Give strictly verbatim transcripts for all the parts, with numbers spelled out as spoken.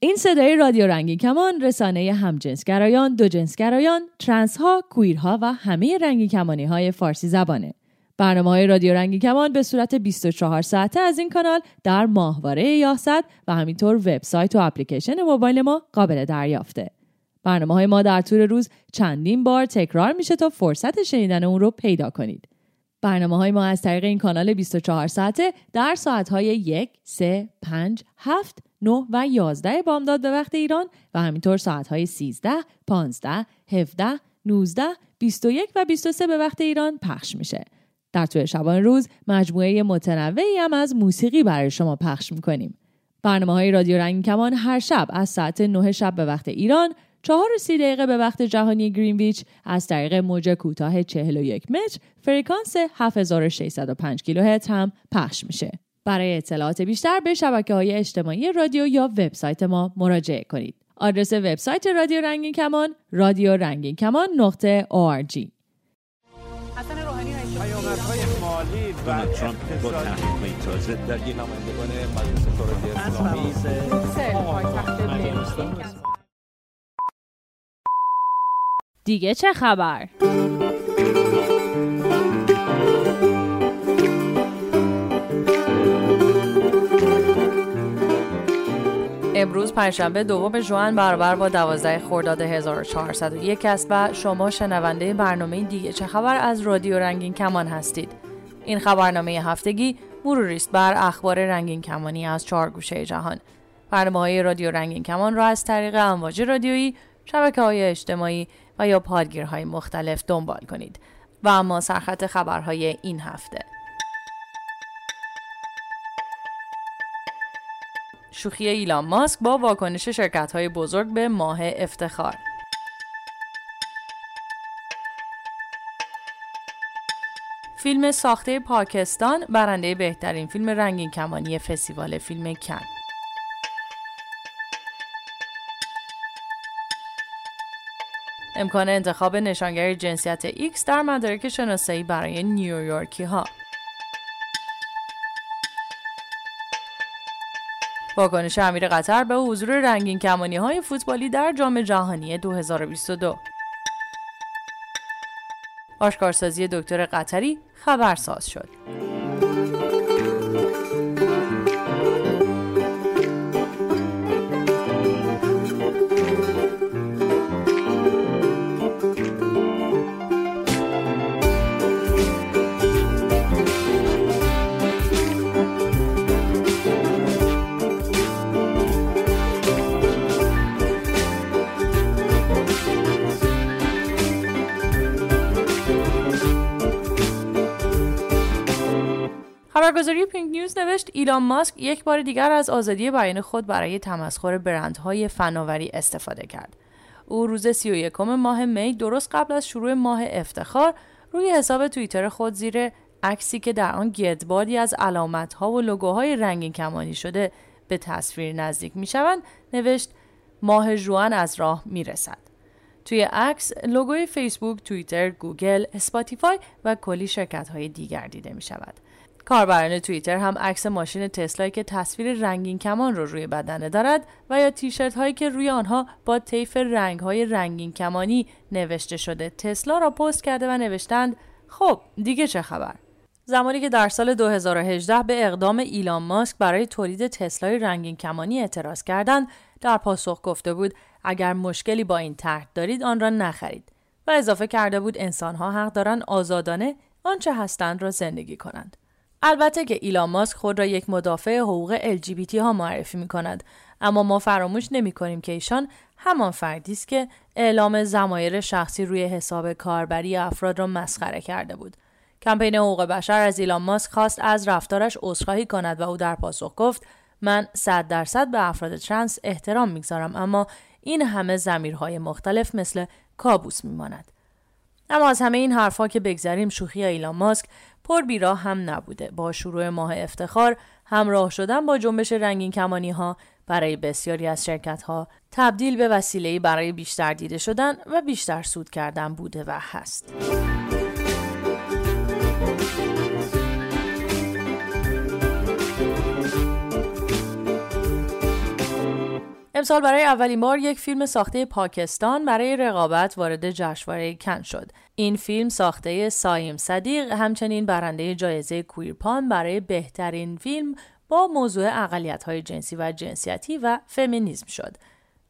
این صدای رادیو رنگین کمان، رسانه همجنسگرایان، دوجنسگرایان، ترنس‌ها، کویرها و همه رنگین کمانی‌های فارسی زبانه. برنامه‌های رادیو رنگین کمان به صورت بیست و چهار ساعته از این کانال در ماهواره یاسد و همینطور وبسایت و اپلیکیشن موبایل ما قابل دریافته. برنامه‌های ما در طول روز چندین بار تکرار میشه تا فرصت شنیدن اون رو پیدا کنید. برنامه‌های ما از طریق این کانال بیست و چهار ساعته در ساعت‌های یک، سه، پنج، هفت، نه و یازده بامداد به وقت ایران و همینطور ساعت‌های سیزده، پانزده، هفده، نوزده، بیست و یک و بیست و سه به وقت ایران پخش میشه. در طول شبان روز مجموعه متنوعی هم از موسیقی برای شما پخش می‌کنیم. برنامه‌های رادیو رنگین کمان هر شب از ساعت نه شب به وقت ایران، چهار و سی دقیقه به وقت جهانی گرینویچ از طریق موج کوتاه چهل و یک متر فرکانس هفت هزار و ششصد و پنج کیلوهرتز هم پخش میشه. برای اطلاعات بیشتر به شبکه‌های اجتماعی رادیو یا وبسایت ما مراجعه کنید. آدرس وبسایت رادیو رنگین کمان رادیو رنگین کمان نقطه او آر جی. حسن روحانی رئیس پیامدهای مالی و ترامپ با تحقیق تازه در یک نمایندگان مجلس شورای اسلامی سه دیگه چه خبر؟ امروز پنجشنبه دوم ژوئن برابر با دوازده خرداد هزار و چهارصد و یک است و شما شنونده برنامه دیگه چه خبر از رادیو رنگین کمان هستید. این خبرنامه هفتگی مروری است بر اخبار رنگین کمانی از چهار گوشه جهان. برنامه‌های رادیو رنگین کمان را از طریق امواج رادیویی، شبکه‌های اجتماعی و یا پادگیرهای مختلف دنبال کنید. و اما سرخط خبرهای این هفته: شوخی ایلان ماسک با واکنش شرکت‌های بزرگ به ماه افتخار. فیلم ساخته پاکستان برنده بهترین فیلم رنگین کمانی فستیوال فیلم کن. امکان انتخاب نشانگر جنسیت ایکس در مدارک شناسایی برای نیویورکی ها. واکنش امیر قطر به حضور رنگین کمانی های فوتبالی در جام جهانی دو هزار و بیست و دو. آشکارسازی دکتر قطری خبرساز شد. خبرگزاری پینک نیوز نوشت ایلان ماسک یک بار دیگر از آزادی بیان خود برای تمسخر برندهای فناوری استفاده کرد. او روز سی و یکم ماه می درست قبل از شروع ماه افتخار روی حساب توییتر خود زیر عکسی که در آن گردبادی از علامت‌ها و لوگوهای رنگین کمانی شده به تصویر نزدیک می‌شوند نوشت ماه ژوئن از راه می‌رسد. توی عکس لوگوی فیسبوک، توییتر، گوگل، اسپاتیفای و کلی شرکت‌های دیگر دیده می‌شود. کاربران توییتر هم عکس ماشین تسلا که تصویر رنگین کمان رو روی بدنه دارد و یا تیشرت هایی که روی آنها با طیف رنگ های رنگین کمانی نوشته شده تسلا را پست کرده و نوشتند خب دیگه چه خبر. زمانی که در سال دو هزار و هجده به اقدام ایلان ماسک برای تولید تسلای رنگین کمانی اعتراض کردند، در پاسخ گفته بود اگر مشکلی با این طرح دارید آن را نخرید و اضافه کرده بود انسان ها حق دارند آزادانه آنچه هستند را زندگی کنند. البته که ایلان ماسک خود را یک مدافع حقوق ال جی بی تی ها معرفی می کند، اما ما فراموش نمی کنیم که ایشان همان فردی است که اعلام ضمایر شخصی روی حساب کاربری افراد را مسخره کرده بود. کمپین حقوق بشر از ایلان ماسک خواست از رفتارش عذرخواهی کند و او در پاسخ گفت من صد درصد به افراد ترنس احترام میگذارم، اما این همه ضمیرهای مختلف مثل کابوس میماند. اما از همه این حرفا که بگذریم، شوخی ایلان ماسک پر بیراه هم نبوده. با شروع ماه افتخار همراه شدن با جنبش رنگین کمانی ها برای بسیاری از شرکت ها تبدیل به وسیله‌ای برای بیشتر دیده شدن و بیشتر سود کردن بوده و هست. امسال برای اولین بار یک فیلم ساخته پاکستان برای رقابت وارد جشنواره کن شد. این فیلم ساخته سایم صدیق همچنین برنده جایزه کویرپان برای بهترین فیلم با موضوع اقلیت‌های جنسی و جنسیتی و فمینیسم شد.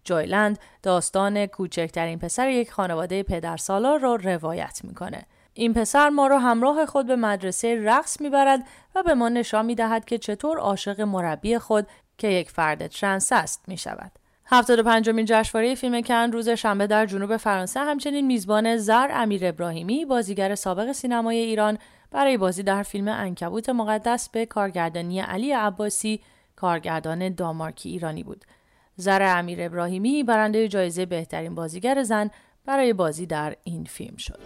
جویلند داستان کوچکترین پسر یک خانواده پدرسالار را روایت میکنه. این پسر ما را همراه خود به مدرسه رقص میبرد و به ما نشان میدهد که چطور عاشق مربی خود که یک فرد ترنس است میشود. هفتاد و پنجمین جشنواره فیلم کن روز شنبه در جنوب فرانسه همچنین میزبان زهر امیر ابراهیمی، بازیگر سابق سینمای ایران، برای بازی در فیلم عنکبوت مقدس به کارگردانی علی عباسی، کارگردان دانمارکی ایرانی بود. زهرا امیر ابراهیمی برنده جایزه بهترین بازیگر زن برای بازی در این فیلم شد.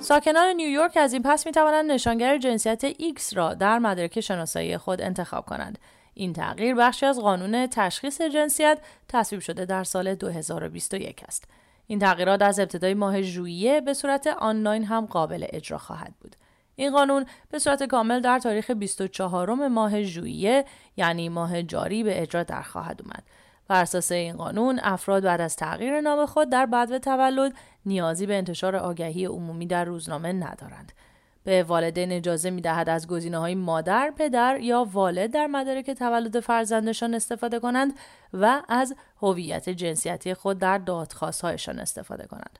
ساکنان نیویورک از این پس می توانند نشانگر جنسیت ایکس را در مدرک شناسایی خود انتخاب کنند. این تغییر بخشی از قانون تشخیص جنسیت تصویب شده در سال دو هزار و بیست و یک است. این تغییرات از ابتدای ماه ژوئیه به صورت آنلاین هم قابل اجرا خواهد بود. این قانون به صورت کامل در تاریخ بیست و چهارم ماه ژوئیه یعنی ماه جاری به اجرا در خواهد آمد. بر اساس این قانون افراد بعد از تغییر نام خود در بدو تولد نیازی به انتشار آگهی عمومی در روزنامه ندارند. به والدین اجازه می‌دهد از گزینه‌های مادر، پدر یا والد در مدارک تولد فرزندشان استفاده کنند و از هویت جنسیتی خود در دادخواست‌هایشان استفاده کنند.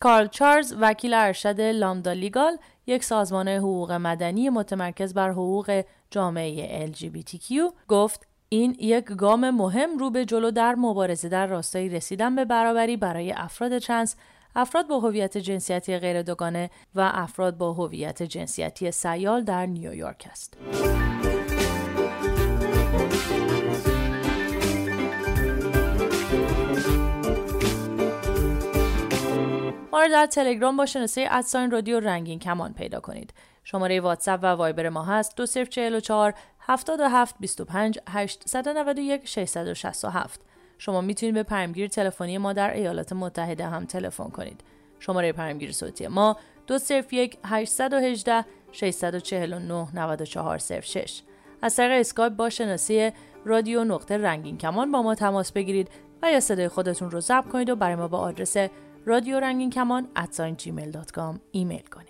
کارل چارلز، وکیل ارشد لامدا لیگال، یک سازمان حقوق مدنی متمرکز بر حقوق جامعه ال جی بی تی کیو، گفت این یک گام مهم رو به جلو در مبارزه در راستای رسیدن به برابری برای افراد ترنس، افراد با هویت جنسیتی غیر دوگانه و افراد با هویت جنسیتی سیال در نیویورک است. ما را در تلگرام با شناسه ادساین رادیو رنگین کمان پیدا کنید. شماره واتساپ و وایبر ما هست دو صفر چهار چهار هفتاد و هفت بیست و پنج هشتصد و نود و یک ششصد و شصت و هفت. شما میتونید به پیامگیر تلفنی ما در ایالات متحده هم تلفن کنید. شماره پیامگیر صوتی ما دو صفر یک هشتصد و هجده ششصد و چهل و نه نود و چهار صفر شش. از طریق اسکایپ با شناسه رادیو نقطه رنگین کمان با ما تماس بگیرید و یا صدای خودتون رو ضبط کنید و برای ما با آدرس رادیو رنگین کمان ات جیمیل دات کام ایمیل کنید.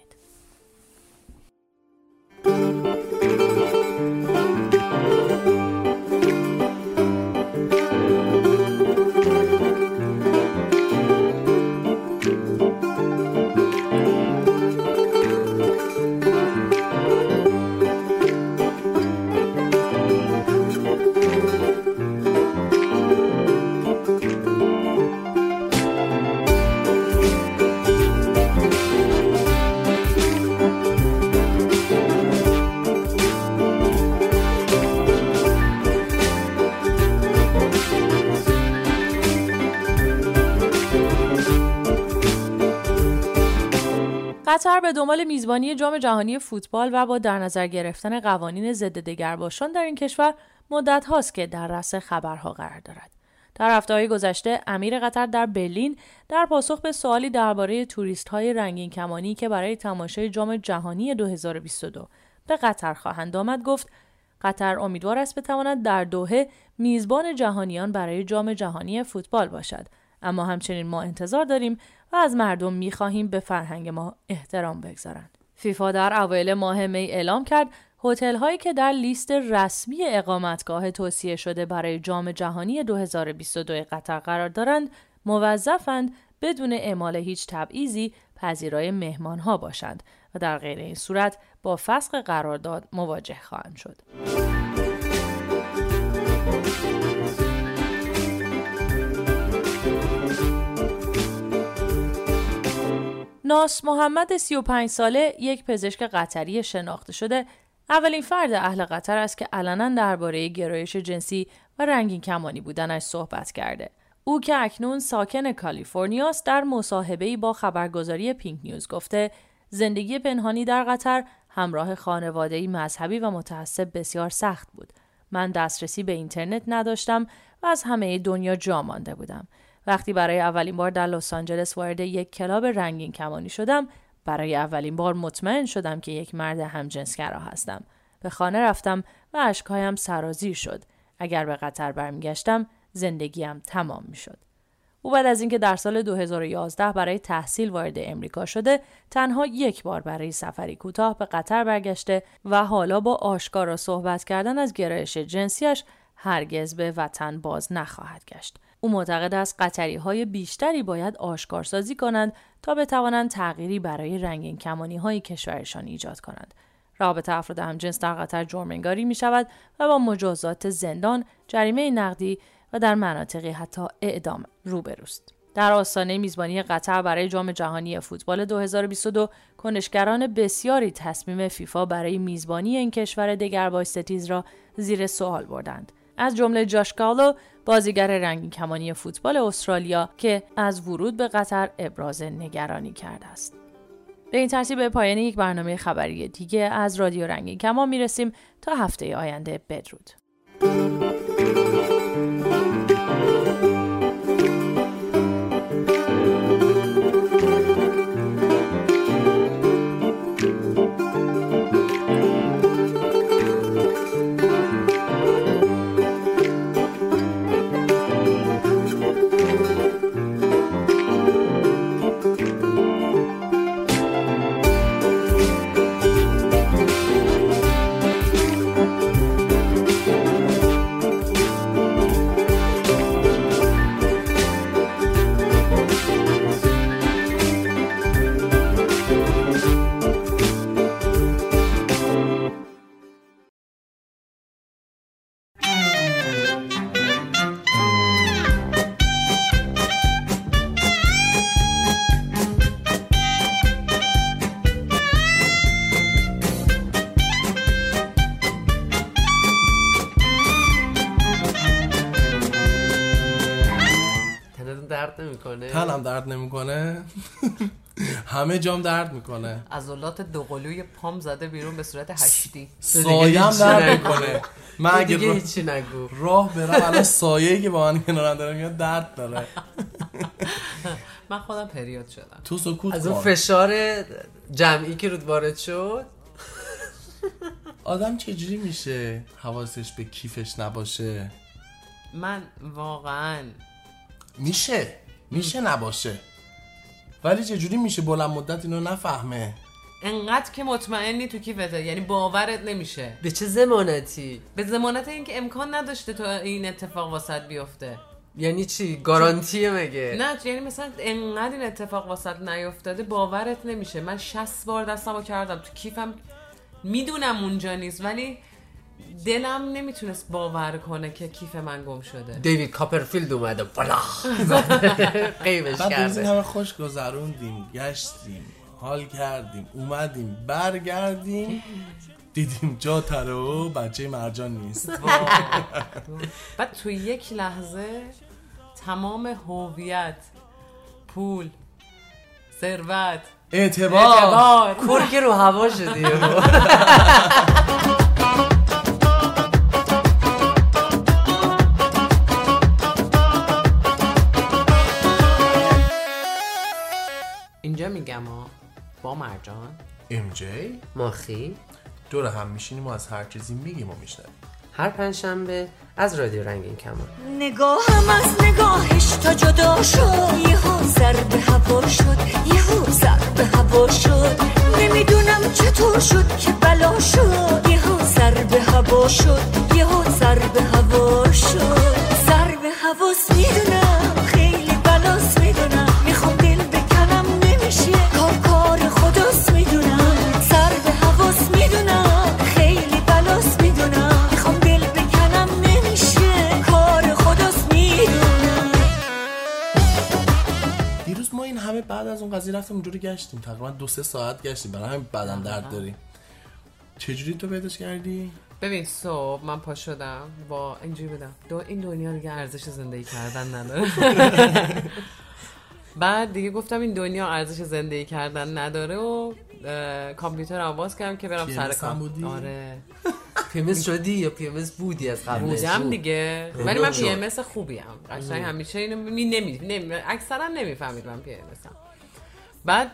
قطر به دنبال میزبانی جام جهانی فوتبال و با در نظر گرفتن قوانین ضد دگرباشان در این کشور مدت هاست که در رأس خبرها قرار دارد. در هفته‌های گذشته امیر قطر در برلین در پاسخ به سوالی درباره توریست‌های رنگین کمانی که برای تماشای جام جهانی دو هزار و بیست و دو به قطر خواهند آمد گفت قطر امیدوار است بتواند در دوحه میزبان جهانیان برای جام جهانی فوتبال باشد. اما همچنین ما انتظار داریم و از مردم می‌خواهیم به فرهنگ ما احترام بگذارند. فیفا در اوایل ماه می اعلام کرد هتل‌هایی که در لیست رسمی اقامتگاه توصیه شده برای جام جهانی دو هزار و بیست و دو قطر قرار دارند، موظفند بدون اعمال هیچ تبعیضی پذیرای مهمان‌ها باشند و در غیر این صورت با فسخ قرارداد مواجه خواهند شد. ناس محمد سی و پنج ساله، یک پزشک قطری شناخته شده، اولین فرد اهل قطر است که علنا درباره گرایش جنسی و رنگین کمانی بودنش صحبت کرده. او که اکنون ساکن کالیفرنیا است، در مصاحبه‌ای با خبرگزاری پینک نیوز گفته زندگی پنهانی در قطر همراه خانواده‌ای مذهبی و متعصب بسیار سخت بود. من دسترسی به اینترنت نداشتم و از همه دنیا جا مانده بودم. وقتی برای اولین بار در لس آنجلس وارد یک کلاب رنگین کمانی شدم، برای اولین بار مطمئن شدم که یک مرد همجنسگرا هستم. به خانه رفتم و اشکهایم سرازیر شد. اگر به قطر برمیگشتم زندگیم تمام میشد. او بعد از اینکه در سال دو هزار و یازده برای تحصیل وارد امریکا شده، تنها یک بار برای سفری کوتاه به قطر برگشته و حالا با آشکارا صحبت کردن از گرایش جنسیش هرگز به وطن باز نخواهد گشت. او معتقد است قطری‌های بیشتری باید آشکارسازی کنند تا بتوانند تغییری برای رنگین کمانی‌های کشورشان ایجاد کنند. رابطه افراد همجنس در قطر جرم‌انگاری می‌شود و با مجازات زندان، جریمه نقدی و در مناطقی حتی اعدام روبروست. در آستانه میزبانی قطر برای جام جهانی فوتبال دو هزار و بیست و دو، کنشگران بسیاری تصمیم فیفا برای میزبانی این کشور دگرباش ستیز را زیر سوال بردند. از جمله جاش کاولو، بازیگر رنگین کمانی فوتبال استرالیا که از ورود به قطر ابراز نگرانی کرده است. به این ترتیب به پایان یک برنامه خبری دیگه از رادیو رنگین کمان میرسیم. تا هفته آینده بدرود. تنم درد نمیکنه. همه جام درد میکنه. عضلات دوقلوی پام زده بیرون به صورت هشتی. سایه هم درد میکنه. من اگه دیگه هیچی نگو. راه برم الان سایه‌ای که با من کنارم داره میاد درد داره. من خودم پریود شدم. تو سکوت از اون فشار جمعی که رود وارد شد. آدم چجوری میشه حواسش به کیفش نباشه؟ من واقعاً میشه میشه نباشه، ولی چجوری میشه بلند مدت اینو نفهمه؟ انقدر که مطمئنی تو کیفت، یعنی باورت نمیشه. به چه ضمانتی؟ به ضمانت اینکه امکان نداشته تو این اتفاق واسط بیفته. یعنی چی؟ گارانتیه مگه؟ نه، یعنی مثلا انقدر این اتفاق واسط نیفتاده باورت نمیشه. من شصت بار دستمو کردم تو کیفم، میدونم اونجا نیست، ولی دلم نمیتونست باور کنه که کیف من گم شده. دیوید کاپرفیلد اومده بلاخ قیمش کرده. بعد از این همه خوش گذروندیم، گشتیم، حال کردیم، اومدیم برگردیم، دیدیم جا تره و بچه مرجان نیست. بعد تو یک لحظه تمام هویت، پول، ثروت، اعتبار کور که رو هوا شدیم. میگم ها با مرجان ام جی ماخی دور هم میشینیم و از هر چیزی میگیم و میشنویم. هر پنجشنبه از رادیو رنگین کمان. نگاهم از نگاهش تا جدا شد، یهو ضرب هوا شد، یهو ضرب هوا شد، نمیدونم چطور شد که بلا شد، یهو ضرب هوا شد، یهو ضرب هوا شد، ضرب هواس. میدونم خیلی بلاس، میدونم میخوام دل کار کار خداست، میدونم سر به حواس، میدونم خیلی بلاست، میدونم میخوام دل بکنم نمیشه، کار خداست، میدونم. دیروز ما این همه بعد از اون قضیه رفتیم اونجوری گشتیم، تقریبا دو سه ساعت گشتیم، برای همین بدن درد داریم. چجوری تو پیداش کردی؟ ببین صبح من پا شدم با اینجوری بدم دو این دنیا دیگه ارزش زندگی کردن نداره. بعد دیگه گفتم این دنیا ارزش زندگی کردن نداره و کامپیوترم باز کردم که برم سر کار. آره پی ام اس شدی یا پی ام اس بودی از قبل؟ بودم دیگه، ولی من پی ام اس خوبی ام. قشنگ همیشه اینو می نمی نمی اکثرا نمیفهمیدم پی ام اسم. بعد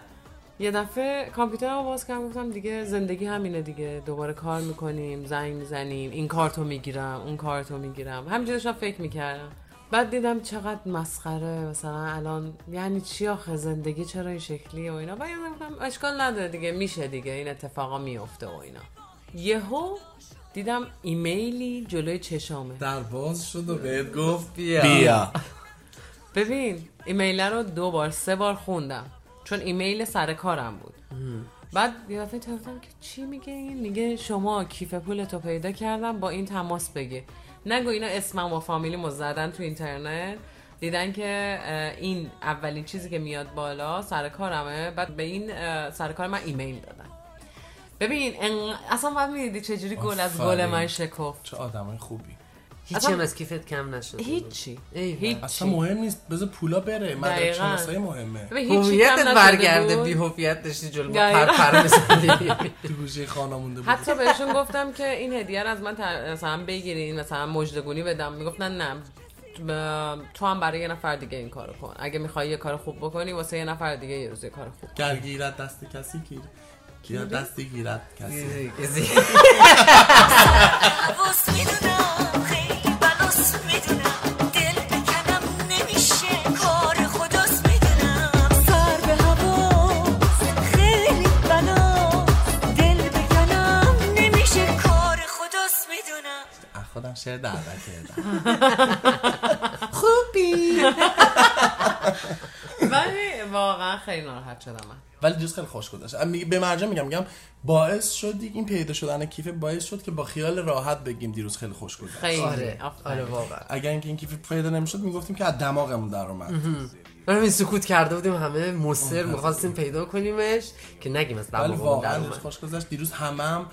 یه دفعه کامپیوترم رو باز کردم گفتم دیگه زندگی همینه دیگه، دوباره کار میکنیم، زنگ میزنیم، این کارتو میگیرم، اون کارتو میگیرم، همینجوری داشتم فکر میکردم. بعد دیدم چقدر مسخره، مثلا الان یعنی چی آخه زندگی چرا این شکلیه و اینا. بعد گفتم اشکال نداره دیگه، میشه دیگه، این اتفاقا میفته و اینا. یهو دیدم ایمیلی جلوی چشامه، در باز شد و بهت گفت بیا, بیا. ببین ایمیل رو دو بار سه بار خوندم چون ایمیل سر کارم بود. بعد یه دفعه گفتم که چی میگه این؟ میگه شما کیف پولتو پیدا کردم، با این تماس بگیر، نگو اینا اسمم و فامیلیمو زدن تو اینترنت، دیدن که این اولین چیزی که میاد بالا سر کارمه، بعد به این سر کار من ایمیل دادن. ببین اصلا باید میدیدی چجوری گل از گل من شکفت. چه آدمای خوبی، هیچی هم از کیفت کم نشد، هیچی هیچی اصلا مهم نیست، بذار پولا بره، مدرک شناسایی مهمه. هویتت برگرده، بی هویت داشتی جلو پر پر می‌زدی تو گوشه خانه مونده بود. حتی بهشون گفتم که این هدیه رو از من مثلا بگیرین، مثلا مژدگونی بدم، میگفتن نه تو هم برای یه نفر دیگه این کارو کن، اگه می‌خوای یه کار خوب بکنی واسه یه نفر دیگه یه روز یه کار خوب. گرگیرت دست کسی گیر، گیر دست گیرت کسی کسی خودم شعر دعوت کردم خوبی. ولی واقعا خیلی ناراحت شدم، ولی دیروز خیلی خوش گذشت. به مرجع میگم میگم باعث شد این پیدا شدن کیف باعث شد که با خیال راحت بگیم دیروز خیلی خوش گذشت. خیلی آره آره واقعا. اگر اینکه این کیف پیدا نمیشد میگفتیم که از دماغمون در اومد. ما می سکوت کرده بودیم، همه مصر می‌خواستیم پیدا کنیمش که نگیم از دماغمون در اومد. خوش گذشت دیروز، همم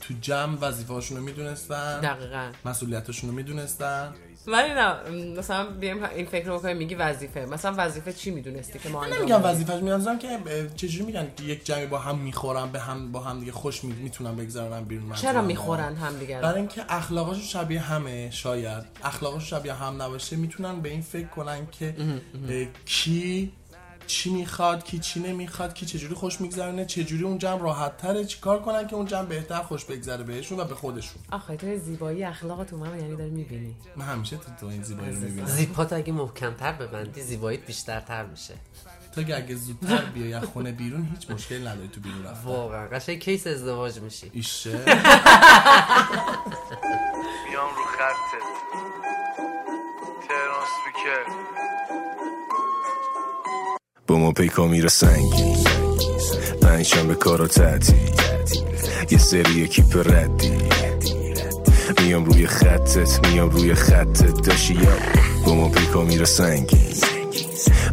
تو جمع وظیفه‌هاشون رو میدونستن، دقیقاً مسئولیتشون رو میدونستن. ولی نه مثلا بیام این فکر رو بکنم میگی وظیفه، مثلا وظیفه چی میدونستی که ما انجام میدیم؟ نمیگم وظیفه‌اش، میگم که چجوری میگن یک جمعی با هم میخورن، به هم با هم دیگه خوش میتونن بگذرونن بیرون. چرا میخورن هم دیگه؟ برای اینکه اخلاقشون شبیه همه، شاید اخلاقشون شبیه هم نباشه میتونن به این فکر کنن که کی چی میخواد، کی چی نمیخواد، کی چجوری خوش میگذرونه، چجوری اون جمع راحت‌تره، چیکار کنن که اون جمع بهتر خوش بگذره بهشون و به خودشون. آخه تو زیبایی اخلاق تو من یعنی داری میبینی. من همیشه تو تو این زیبایی رو میبینم. زیپات اگه محکم‌تر ببندی زیباییت بیشترتر میشه. تو که اگه زودتر بیای از خونه بیرون هیچ مشکل نداری تو بیرون رفتن. واقعا قشنگ کیس ازدواج میشی. ایشه. میام رو خطت. ترانس فیکر با ما پیکا میره سنگی، پنجشنبه کارو تعطیل، یه سری اکیپ ردی، میام روی خطت، میام روی خطت داشیم. با ما پیکا میره سنگی،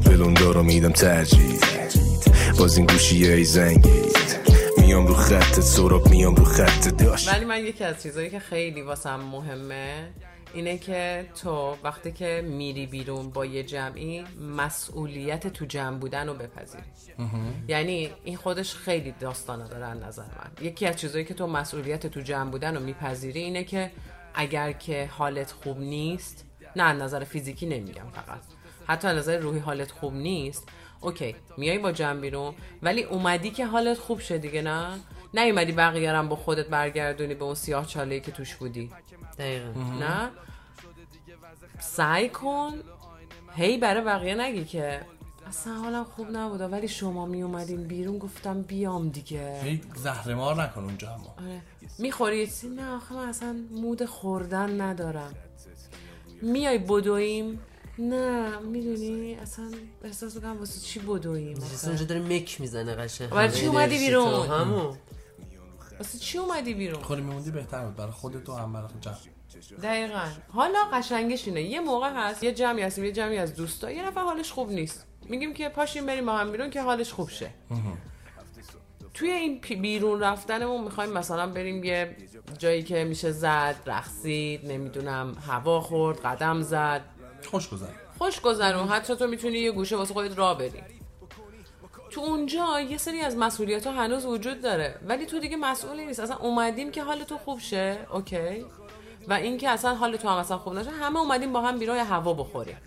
بلوندارو میدم ترجیح، باز این گوشیه ای زنگید، میام رو خطت سراب، میام رو خطت داشت. ولی من یکی از چیزایی که خیلی واسم مهمه اینه که تو وقتی که میری بیرون با یه جمعی مسئولیت تو جمع بودن رو بپذیری. یعنی این خودش خیلی داستانه داره از نظر من. یکی از چیزایی که تو مسئولیت تو جمع بودن رو میپذیری اینه که اگر که حالت خوب نیست، نه از نظر فیزیکی نمیگم فقط، حتی از نظر روحی حالت خوب نیست، اوکی میای با جمع بیرون، ولی اومدی که حالت خوب شه دیگه، نه نیومدی بقیه رو با خودت برگردونی به اون سیاه چاله‌ای که توش بودی. دقیقا نه، سعی کن هی برای بقیه نگی که اصلا حالم خوب نبود ولی شما می اومدین بیرون گفتم بیام دیگه، هی زهره مار نکن اونجا. آره. میخوری؟ نه آخه من اصلا مود خوردن ندارم. میای بدویم؟ نه میدونی اصلا احساس میکنم واسه چی بدویم، اصلا اونجا داره مک میزنه قشنگ. ولی چی اومدی بیرون؟ همون واسه چی اومدی بیرون؟ خودت میموندی بهتر بود برای خودت و هم برای جمع. دقیقاً. حالا قشنگش اینه، یه موقع هست یه جمعی هستیم، یه جمعی از دوستا، یه نفر حالش خوب نیست، میگیم که پاشیم بریم با هم بیرون که حالش خوب شه. توی این بیرون رفتنمون میخوایم مثلا بریم یه جایی که میشه زد، رقصید، نمیدونم هوا خورد، قدم زد، خوش گذرون خوش گذرون، حتی تو میتونی یه گوشه واسه خودت راه بری. تو اونجا یه سری از مسئولیت‌ها هنوز وجود داره ولی تو دیگه مسئول نیست. اصلا اومدیم که حال تو خوب شه، اوکی، و اینکه اصلا حال تو هم اصلا خوب نشه، همه اومدیم با هم بیرون هوا بخوریم.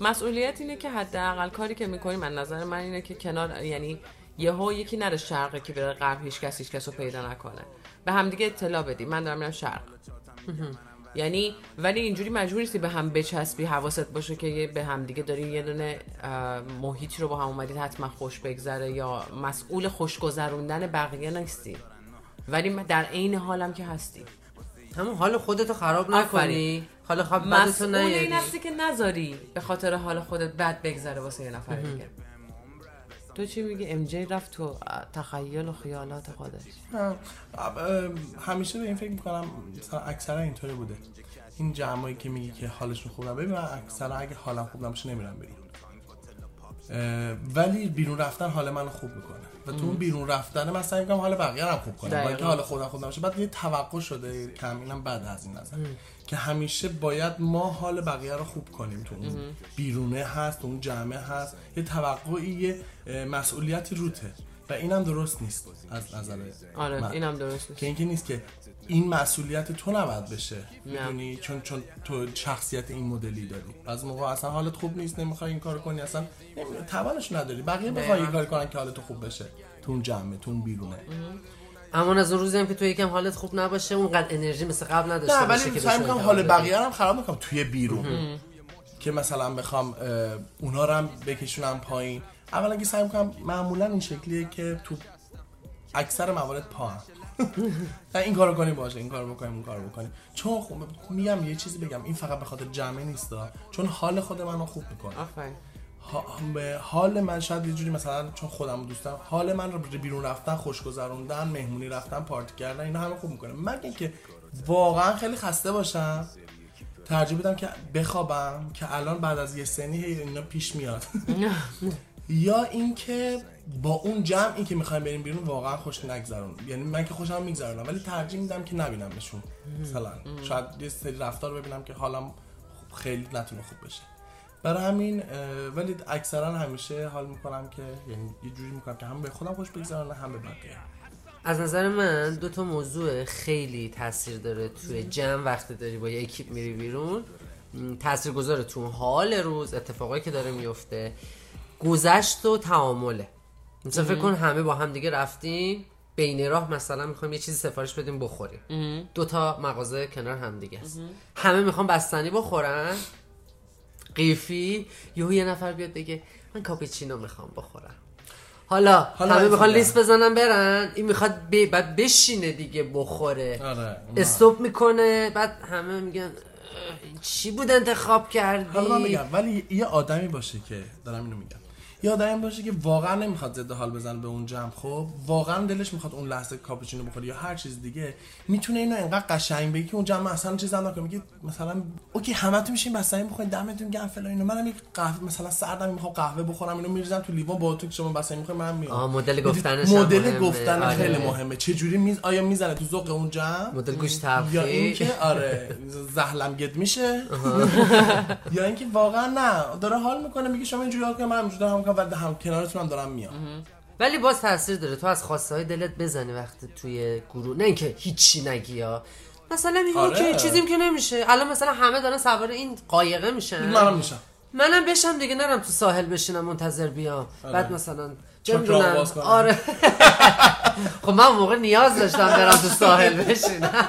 مسئولیت اینه که حداقل کاری که می‌کنیم از نظر من اینه که کنار، یعنی یهو یکی نره شرقه که بره غرب هیچ کس هیچ کسو پیدا نکنه، به همدیگه اطلاع بدیم من دارم میرم شرق. یعنی ولی اینجوری مجبور نیستی به هم بچسبی، حواست باشه که به همدیگه دارین یه دونه محیط رو با هم اومدید حتما خوش بگذره یا مسئول خوشگذروندن بقیه نیستی، ولی در عین حالم که هستی همون حال خودتو خراب نکنی، حال خودت بدتو نیاری، مسئول نفسی که نذاری به خاطر حال خودت بد بگذره واسه یه نفر دیگه. تو چی میگی؟ ام جی رفت تو تخیل و خیالات خودش. همیشه به این فکر میکنم اکثرا اینطوری بوده، این جمعایی که میگی که حالشون خوب نباشه، من اکثرا اگه حالم خوب نباشه نمیرم بیرون، ولی بیرون رفتن حال منو خوب میکنه و تو بیرون رفتن من سعی میکنم حال بقیه رو خوب کنم، ولی حال خودم خوب نباشه بعد یه توقع شده تامینم بعد از این نظر که همیشه باید ما حال بقیه رو خوب کنیم، تو اون بیرونه هست، تو اون جمعه هست، یه توقعی یه مسئولیتی روته و اینم درست نیست از نظر. آره اینم درست نیست که اینکه نیست که این مسئولیت تو نباید بشه، میدونی، چون چون تو شخصیت این مدلی داری، از موقع اصلا حالت خوب نیست، نمیخوای این کارو کنی، اصلا توانش نداری، بقیه بخوای این کارو کنن که حالت خوب بشه، تو اون جمعه، تو اون بیرونه. اما از اون روزی هم که تو یکم حالت خوب نباشه اونقدر انرژی مثل قبل نداشته باشه که بشه، نه ولی میگم حال بقیه هم خراب نکنم توی بیرون ام. که مثلا بخوام اونها رو هم بکشونم پایین. اولا که سعی میکنم معمولا این شکلیه که تو اکثر موارد پا هم این کارو کنی باشه، این کارو بکنیم، اون کارو بکنیم، چون خب میگم یه چیزی بگم، این فقط به خاطر جمعه نیست، چون حال خود منو خوب میکنه. آفرین. حال من شاید یه جوری مثلا چون خودم دوست دارم، حال من رو بیرون رفتن، خوشگذروندن، مهمونی رفتن، پارتی کردن، اینا همه خوب میکنه. مگه اینکه واقعا خیلی خسته باشم ترجیح میدم که بخوابم که الان بعد از یه سنی اینا پیش میاد، یا اینکه با اون جمعی که میخوایم بریم بیرون واقعا خوش نگذرون، یعنی من که خوشم میگذرونم ولی ترجیح میدم که نبینمشون، مثلا شاید یه سری رفتار ببینم که حالم خیلی نتونه خوب بشه، برای همین ولی اکثرا همیشه حال میکنم که یعنی یه جوری میکنم که هم به خودم خوش بگذرونم هم به بقیه. از نظر من دو تا موضوع خیلی تاثیر داره توی جمع وقتی داری با یه اکیپ میری بیرون، تاثیرگذاره تو حال روز، اتفاقایی که داره میفته، گذشت و تعامله. مثلا فکر کن همه با هم دیگه رفتیم، بین راه مثلا میخوایم یه چیزی سفارش بدیم بخوریم، دو تا مغازه کنار هم دیگه است، همه میخوان بستنی بخورن، قیفی، یهو یه نفر بیاد بگه من کاپوچینو میخوام بخورم، حالا همه میخوان لیست بزنن برن، این میخواد ب... بعد بشینه دیگه بخوره، استوب میکنه، بعد همه میگن چی بود انتخاب کردی. حالا من میگم ولی یه آدمی باشه که دارم اینو میگم، یه آدمی باشه که واقعا نمیخواد ضد حال بزنه به اون جمع، خب واقعا دلش میخواد اون لحظه کاپوچینو بخوره یا هر چیز دیگه، میتونه اینو انقدر قشنگ بگه که اون جمع اصلا چیز نمیکنه، میگه مثلا اوکی همتون میشین بسنی میخورین دمتون گرم فلان، اینو منم یک قهوه مثلا سردم میخوام قهوه بخورم، اینو میریزم تو لیوان با تو که شما بسنی میخورین منم میام. آه مدل گفتنش مدل گفتن خیلی مهمه، چه جوری میز آیا میزنه تو ذوق اون جمع، مدل گوش تفخی، یا اینکه آره زحلم گد میشه، یا اینکه واقعا نه داره حال میکنه میگه شما اینجوری حال کنم منم اینجوری حال کنم، هم کنارتون هم دارم میام. ولی باز تاثیر داره، تو از خواسته های دلت بزنی وقتی توی گروه، نه اینکه هیچی نگی، ها مثلا میگی آره. که چیزیم که نمیشه، الان مثلا همه دارن سوار این قایقه میشن، منم میشم، منم بشم دیگه، نرم تو ساحل بشینم منتظر بیام آره. بعد مثلا چون آره خب من موقع نیاز داشتم برم تو ساحل بشینم،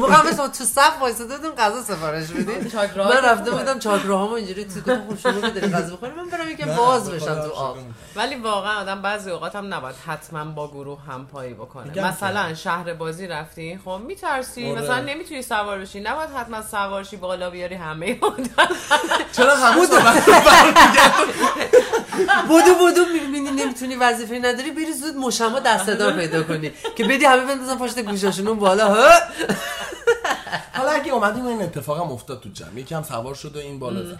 موقع مثلا تو صف وایساده بودم غذا سفارش بدین، من رفته بودم چاکراهامو اینجوری تو گفتم شما بدید غذا بخوریم، من برام یکم باز بشم تو آب. ولی واقعا آدم بعضی اوقات هم نباید حتما با گروه همپایی بکنه، مثلا شهر بازی رفتی خب میترسی مثلا نمیتونی سوار بشی، نباید حتما سوار شی بالا بیاری همه آدم، چرا همون صحبت بودو بودو میبینی نمیتونی وظیفه نداری بری زود مشما دست دار پیدا کنی که بدی همه بندازن پشت گوشاشون بالا. حالا اگه اومدیم این اتفاقم افتاد تو جمع، یکم سوار شد و این بالا زد،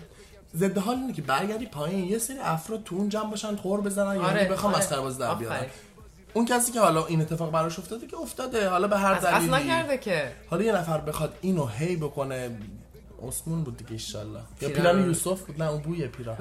ضد حال اینه که برگردی پایین یه سری افراد تو اون جمع باشن خور بزنن، آره، یعنی بخوام از سرباز در بیارن. اون کسی که حالا این اتفاق براش افتاده که افتاده، حالا به هر دلیلی اصلا نکرده که حالا یه نفر بخواد اینو هی بکنه Osman bulduk inşallah. Ya Piran Yusuf بود نه اون بویه پیران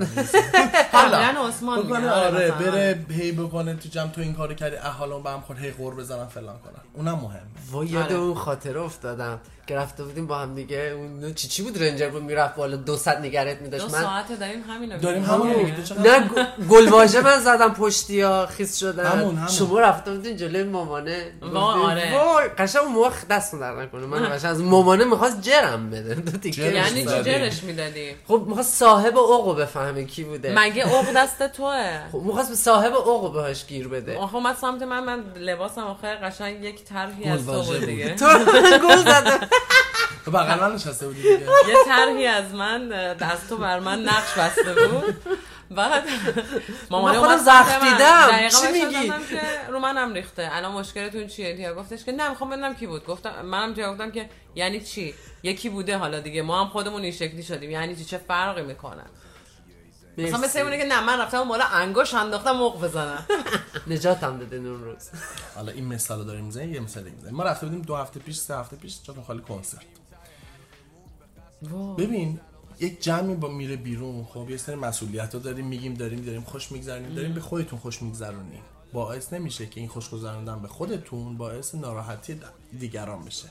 حالا عثمان میگه آره بره هی بکنه تو جمع تو این کارو کردی اهالا بهم خورد هی قور بزنن فلان کنن اونم مهمه. و یاد اون خاطره افتادم که رفته بودیم با هم دیگه اون چی چی بود رنجر بود میرفت بالا دو صد نگرت می‌داشت. من دو ساعت داریم همینو داریم همونو نه گل واژه من زدم پشتیا خیس شدن شما رفته بودین جلوی مامانه وای قشنگ مخ دست در نکنه من قشنگ از مامانه می‌خواست جرم بده دو تیکه یعنی چی جرش میدادی خب می‌خواست صاحب عقو بفهمه کی بوده مگه عقو دست توئه خب می‌خواست به صاحب عقو بهش گیر بده آخه من سمت من من لباسم آخه قشنگ یک طرحی از تو دیگه تو گل زدم تو بغلم نشسته بودی دیگه یه طرحی از من از تو بر من نقش بسته بود بعد مامانه اومد زختیدم چی میگی رو منم ریخته الان مشکلتون چیه دیگه گفتش که نه میخوام بدونم کی بود گفتم منم جواب دادم که یعنی چی یکی بوده حالا دیگه ما هم خودمون این شکلی شدیم یعنی چی چه فرقی میکنه مثلا مثل اونه که نه من رفتم بالا انگوش انداختم موقع بزنم نجاتم داده اون روز حالا این مثالو داریم میزنیم یه مثال میزنیم ما رفته بودیم دو هفته پیش سه هفته پیش چون خالی کنسرت ببین یک جمعی با میره بیرون خب یه سری مسئولیت‌ها داریم میگیم داریم داریم خوش میگذرونیم داریم به خودتون خوش میگذرونیم باعث نمیشه که این خوشگذروندن به خودتون باعث ناراحتی دیگران بشه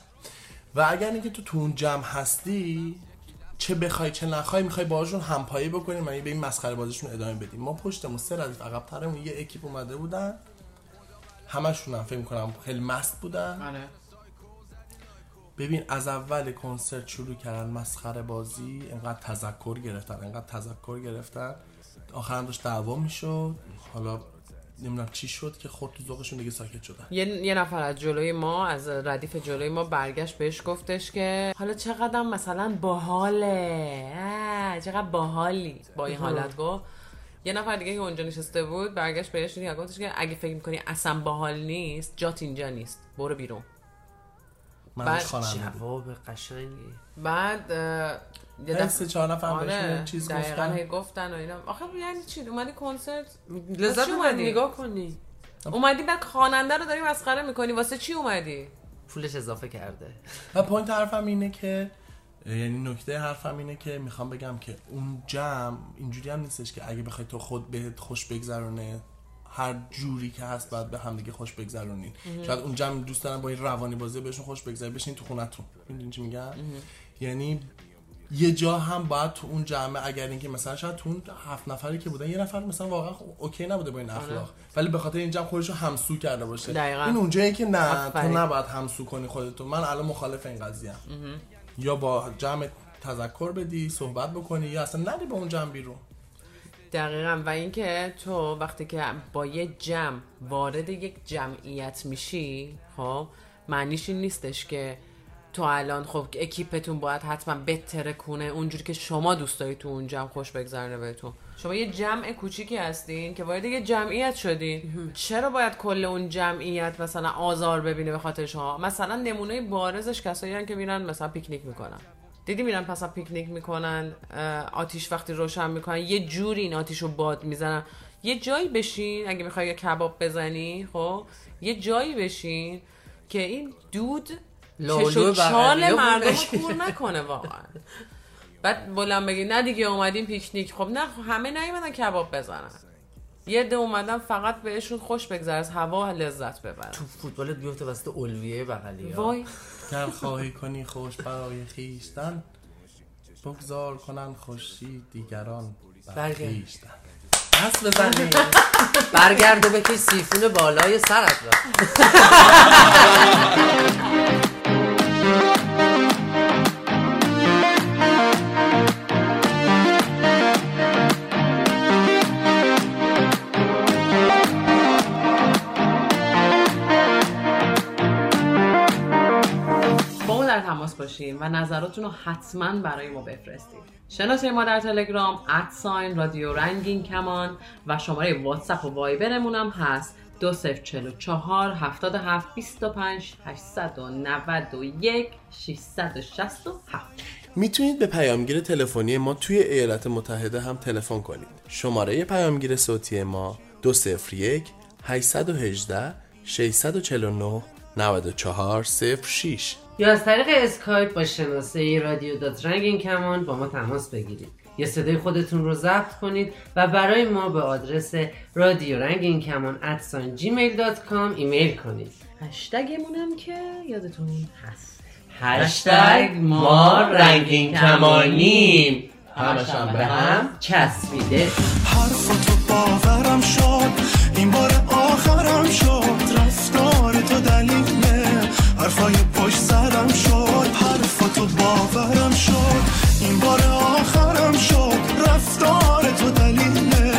و اگر اینکه تو تو اون جمع هستی چه بخوای چه نخوای میخوای باهاشون همپایی بکنیم یعنی به این مسخره بازیشون ادامه بدیم ما پشتمون سه ردیف عقب‌ترمون یه اکیپ اومده بودن همشون هم فکر می‌کنم خیلی مست بودن آره ببین از اول کنسرت شروع کردن مسخره بازی اینقدر تذکر گرفتن اینقدر تذکر گرفتن آخرام داشت دعوا میشد حالا نمیدونم چی شد که خود تو ذوقشون دیگه ساکت شدن یه،, یه نفر از جلوی ما از ردیف جلوی ما برگشت بهش گفتش که حالا چقدر مثلا باحاله چقدر باحالی با این حالت گفت یه نفر دیگه که اونجا نشسته بود برگشت بهش گفتش که اگه فکر می‌کنی اصلا باحال نیست جات اینجا نیست برو بیرون بعد جواب قشنگی بعد یه دفعه چهار نفر بهشون چیز گفتن گفتن و اینا آخه یعنی چی اومدی کنسرت لذت اومدی نگاه کنی اومدی بعد خواننده رو داری مسخره میکنی واسه چی اومدی پولش اضافه کرده و پوینت حرفم اینه که یعنی نکته حرفم اینه که میخوام بگم که اون جمع اینجوری هم نیستش که اگه بخوای تو خود بهت خوش بگذرونه هر جوری که هست بعد به هم دیگه خوش بگذرونین شاید اون جمع دوست دارن با این روانی بازی بهشون خوش بگذره بشین تو خونتون میدونین چی میگم یعنی یه جا هم باید تو اون جمع اگر اینکه مثلا شاید تو اون هفت نفری که بودن یه نفر مثلا واقعا اوکی نبوده با این اخلاق ولی به خاطر این جمع خودش رو همسو کرده باشه دقیقا. این اونجایی که نه تو نباید همسو کنی خودت من الان مخالف این قضیه ام یا با جمع تذکر بدی صحبت بکنی یا اصلا نری با اون جمع بیرون دقیقاً و اینکه تو وقتی که با یه جمع وارد یک جمعیت میشی خب معنیش این نیستش که تو الان خب اکیپتون باید حتما بهتره کنه اونجوری که شما دوست داری تو اون جمع خوش بگذرونه بهتون شما یه جمع کوچیکی هستین که وارد یه جمعیت شدین چرا باید کل اون جمعیت مثلا آزار ببینه به خاطر شما مثلا نمونه بارزش کسایی هستن که میرن مثلا پیکنیک میکنن دیدی میرن پس از پیکنیک میکنن آتیش وقتی روشن میکنن یه جوری این آتیشو باد میزنن یه جایی بشین اگه میخوای یه کباب بزنی خب یه جایی بشین که این دود چش و چال مردم کور نکنه واقعا بعد بلند بگی نه دیگه اومدیم پیکنیک خب نه همه نیومدن کباب بزنن یه ده اومدن فقط بهشون خوش بگذره از هوا لذت ببرن تو فوتبالت بیفته وسط اولویه بغلی ها وای گر خواهی کنی خوش برای خیشتن بگذار کنن خوشی دیگران برای خیشتن دست بزنی برگرد و بکش سیفون بالای سرت را باشیم و نظراتون رو حتما برای ما بفرستید. شناسه ما در تلگرام ادساین رادیو رنگین کمان و شماره واتساپ و وایبرمون هم هست دو صفر چهار چهار هفتاد و هفت بیست و پنج هشتصد و نود و یک ششصد و شصت و هفت. میتونید به پیامگیر تلفنی ما توی ایالات متحده هم تلفن کنید. شماره پیامگیر صوتی ما دو صفر یک هشتصد و هجده ششصد و چهل و نه نه چهار صفر شش. یا از طریق اسکایپ با شناسه رادیو دات رنگ این کمان با ما تماس بگیرید یا صدای خودتون رو ضبط کنید و برای ما به آدرس رادیو رنگ این کمان اتسان جیمیل دات کام ایمیل کنید. هشتگمونم که یادتون هست، هشتگ ما رنگین کمانیم، همشم به هم چسبیده. حرفتو باورم شد، این بار آخرم شد، رفتارتو دلیله، حرفای پشت سرم شد. حرفتو باورم شد، این بار آخرم شد، رفتارتو دلیله،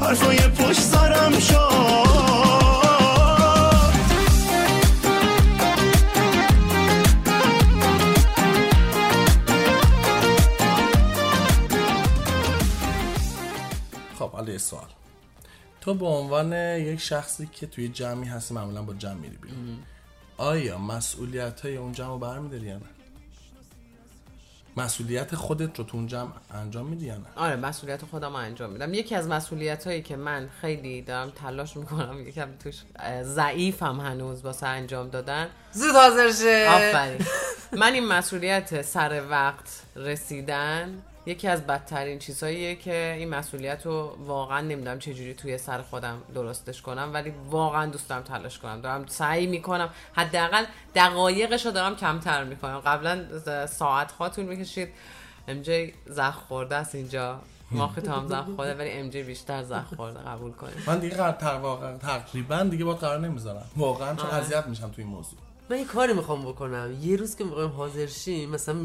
حرفای پشت سرم شد. علیه سوال، تو به عنوان یک شخصی که توی جمعی هستی، معمولا با جمع میری بیرون، آیا مسئولیت های اون جمع رو برمیداری یا نه؟ مسئولیت خودت رو تو اون جمع انجام میدی یا نه؟ آره، مسئولیت خودم رو انجام میدم. یکی از مسئولیت هایی که من خیلی دارم تلاش میکنم، یکم توش ضعیفم هنوز واسه انجام دادن، زود حاضر شه. آفرین. من این مسئولیت سر وقت رسیدن یکی از بدترین چیزهاییه که این مسئولیت رو واقعا نمیدونم چجوری توی سر خودم درستش کنم، ولی واقعا دوست دارم تلاش کنم، دارم سعی میکنم، حداقل دقایقش رو دارم کمتر میکنم. قبلا ساعت ها طول میکشید. ام جی زخ خورده است اینجا، ما ختام زخ خورده، ولی ام جی بیشتر زخ خورده، قبول کنیم. من دیگه قرار تقریبا دیگه باید قرار نمیذارم واقعا، چون اذیت میشم توی این موضوع. من یه کاری میخوام بکنم، یه روز که میخوام حاضر شیم مثلا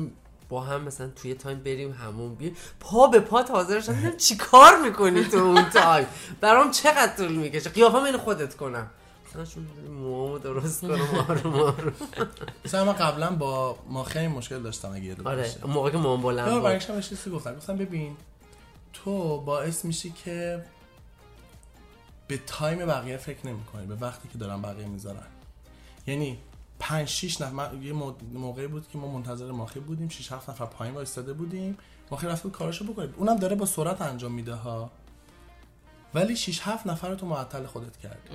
با هم مثلا توی تایم بریم همون بیایم پا به پا حاضر شدم، ببینم چیکار میکنی تو اون تایم، برام چقدر طول میکشه، قیافم اینو خودت کنم، مثلا چون موامو درست کنم آروم آروم. مثلا من قبلا با ما خیلی مشکل داشتم اگه یادت باشه. آره، اون موقع که موام بلند بود برعکس هم چیزی گفتم، گفتم ببین تو باعث میشی که به تایم بقیه فکر نمیکنی، به وقتی که دارن بقیه میذارن. یعنی پنج شیش نفر، یه موقعی بود که ما منتظر ماخی بودیم، شیش هفت نفر پایین وایستاده بودیم، ماخی رفت بود کاراشو بکنه، اونم داره با سرعت انجام میده ها، ولی شیش هفت نفر رو تو معطل خودت کردی،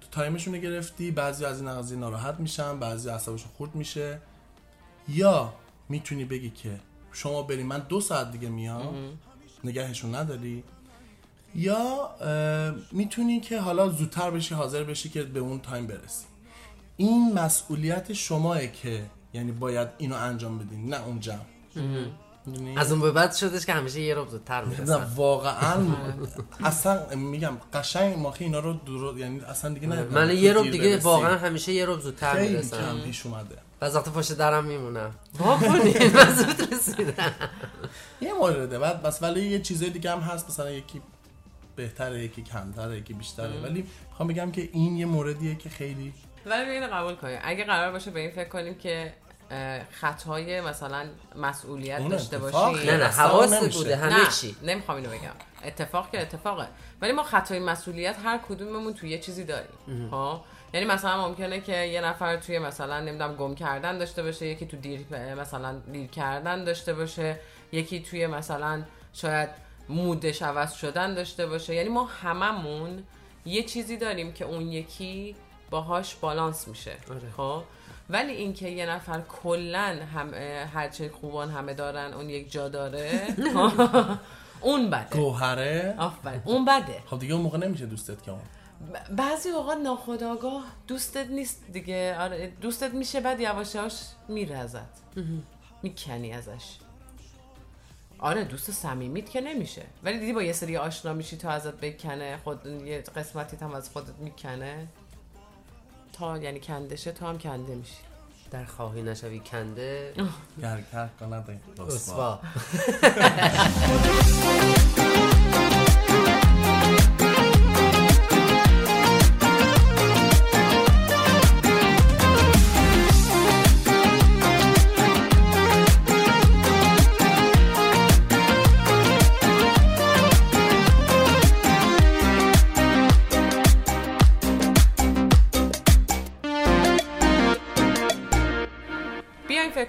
تو تایمشون رو گرفتی. بعضی از این قضیه ناراحت میشن، بعضی اعصابشون خورد میشه. یا میتونی بگی که شما بریم من دو ساعت دیگه میام، نگهشون نداری. یا میتونی که حالا زودتر بشی، حاضر بشی که به اون تایم برسی. این مسئولیت شماه که یعنی باید اینو انجام بدین، نه اون جمع. از اون به بعد شدش که همیشه یه رو زودتر میرسن. نه واقعا اصلا میگم قشنگ ماخی اینا رو درو... یعنی اصلا دیگه نه، من یه رو دیگه واقعا همیشه یه رو زودتر میرسن. خیلی کم پیش اومده باز وقت پشت درم میمونم وا کنید من زود رسیدم. یه مورده بعد بس، ولی یه چیزای دیگه هم هست، مثلا یکی بهتره، یکی کمتره، یکی بیشتره، ولی میخوام بگم که این یه موردیه که خیلی، ولی ببینید قبول کنید اگه قرار باشه به این فکر کنیم که خطای مثلا مسئولیت داشته باشیم، نه نه حواس بوده همه چی، نمیخوام اینو بگم، اتفاق که اتفاقه، ولی ما خطای مسئولیت هر کدوممون توی یه چیزی داریم ها. یعنی مثلا ممکنه که یه نفر توی مثلا نمیدونم گم کردن داشته باشه، یکی تو دیر مثلا دیر کردن داشته باشه، یکی توی مثلا شاید مودش عوض شدن داشته باشه. یعنی ما هممون یه چیزی داریم که اون یکی باهاش بالانس میشه. خب ولی اینکه یه نفر کلا هم هرچی خوبان همه دارن اون یک جا داره، اون بده، گوهره، آفرین، اون بده. خب دیگه اون موقع نمیشه دوستت که اون ب- بعضی اوقات ناخودآگاه دوستت نیست دیگه. آره دوستت میشه، بعد یواش یواش میره ازت، میکنی ازش. آره دوست صمیمیت که نمیشه، ولی دیدی با یه سری آشنا میشی تا ازت بکنه، خود یه قسمتیت هم از خودت میکنه، تا یعنی کندشه تو هم کنده میشی. در خواهی نشوی کنده گرگر کند اصفا.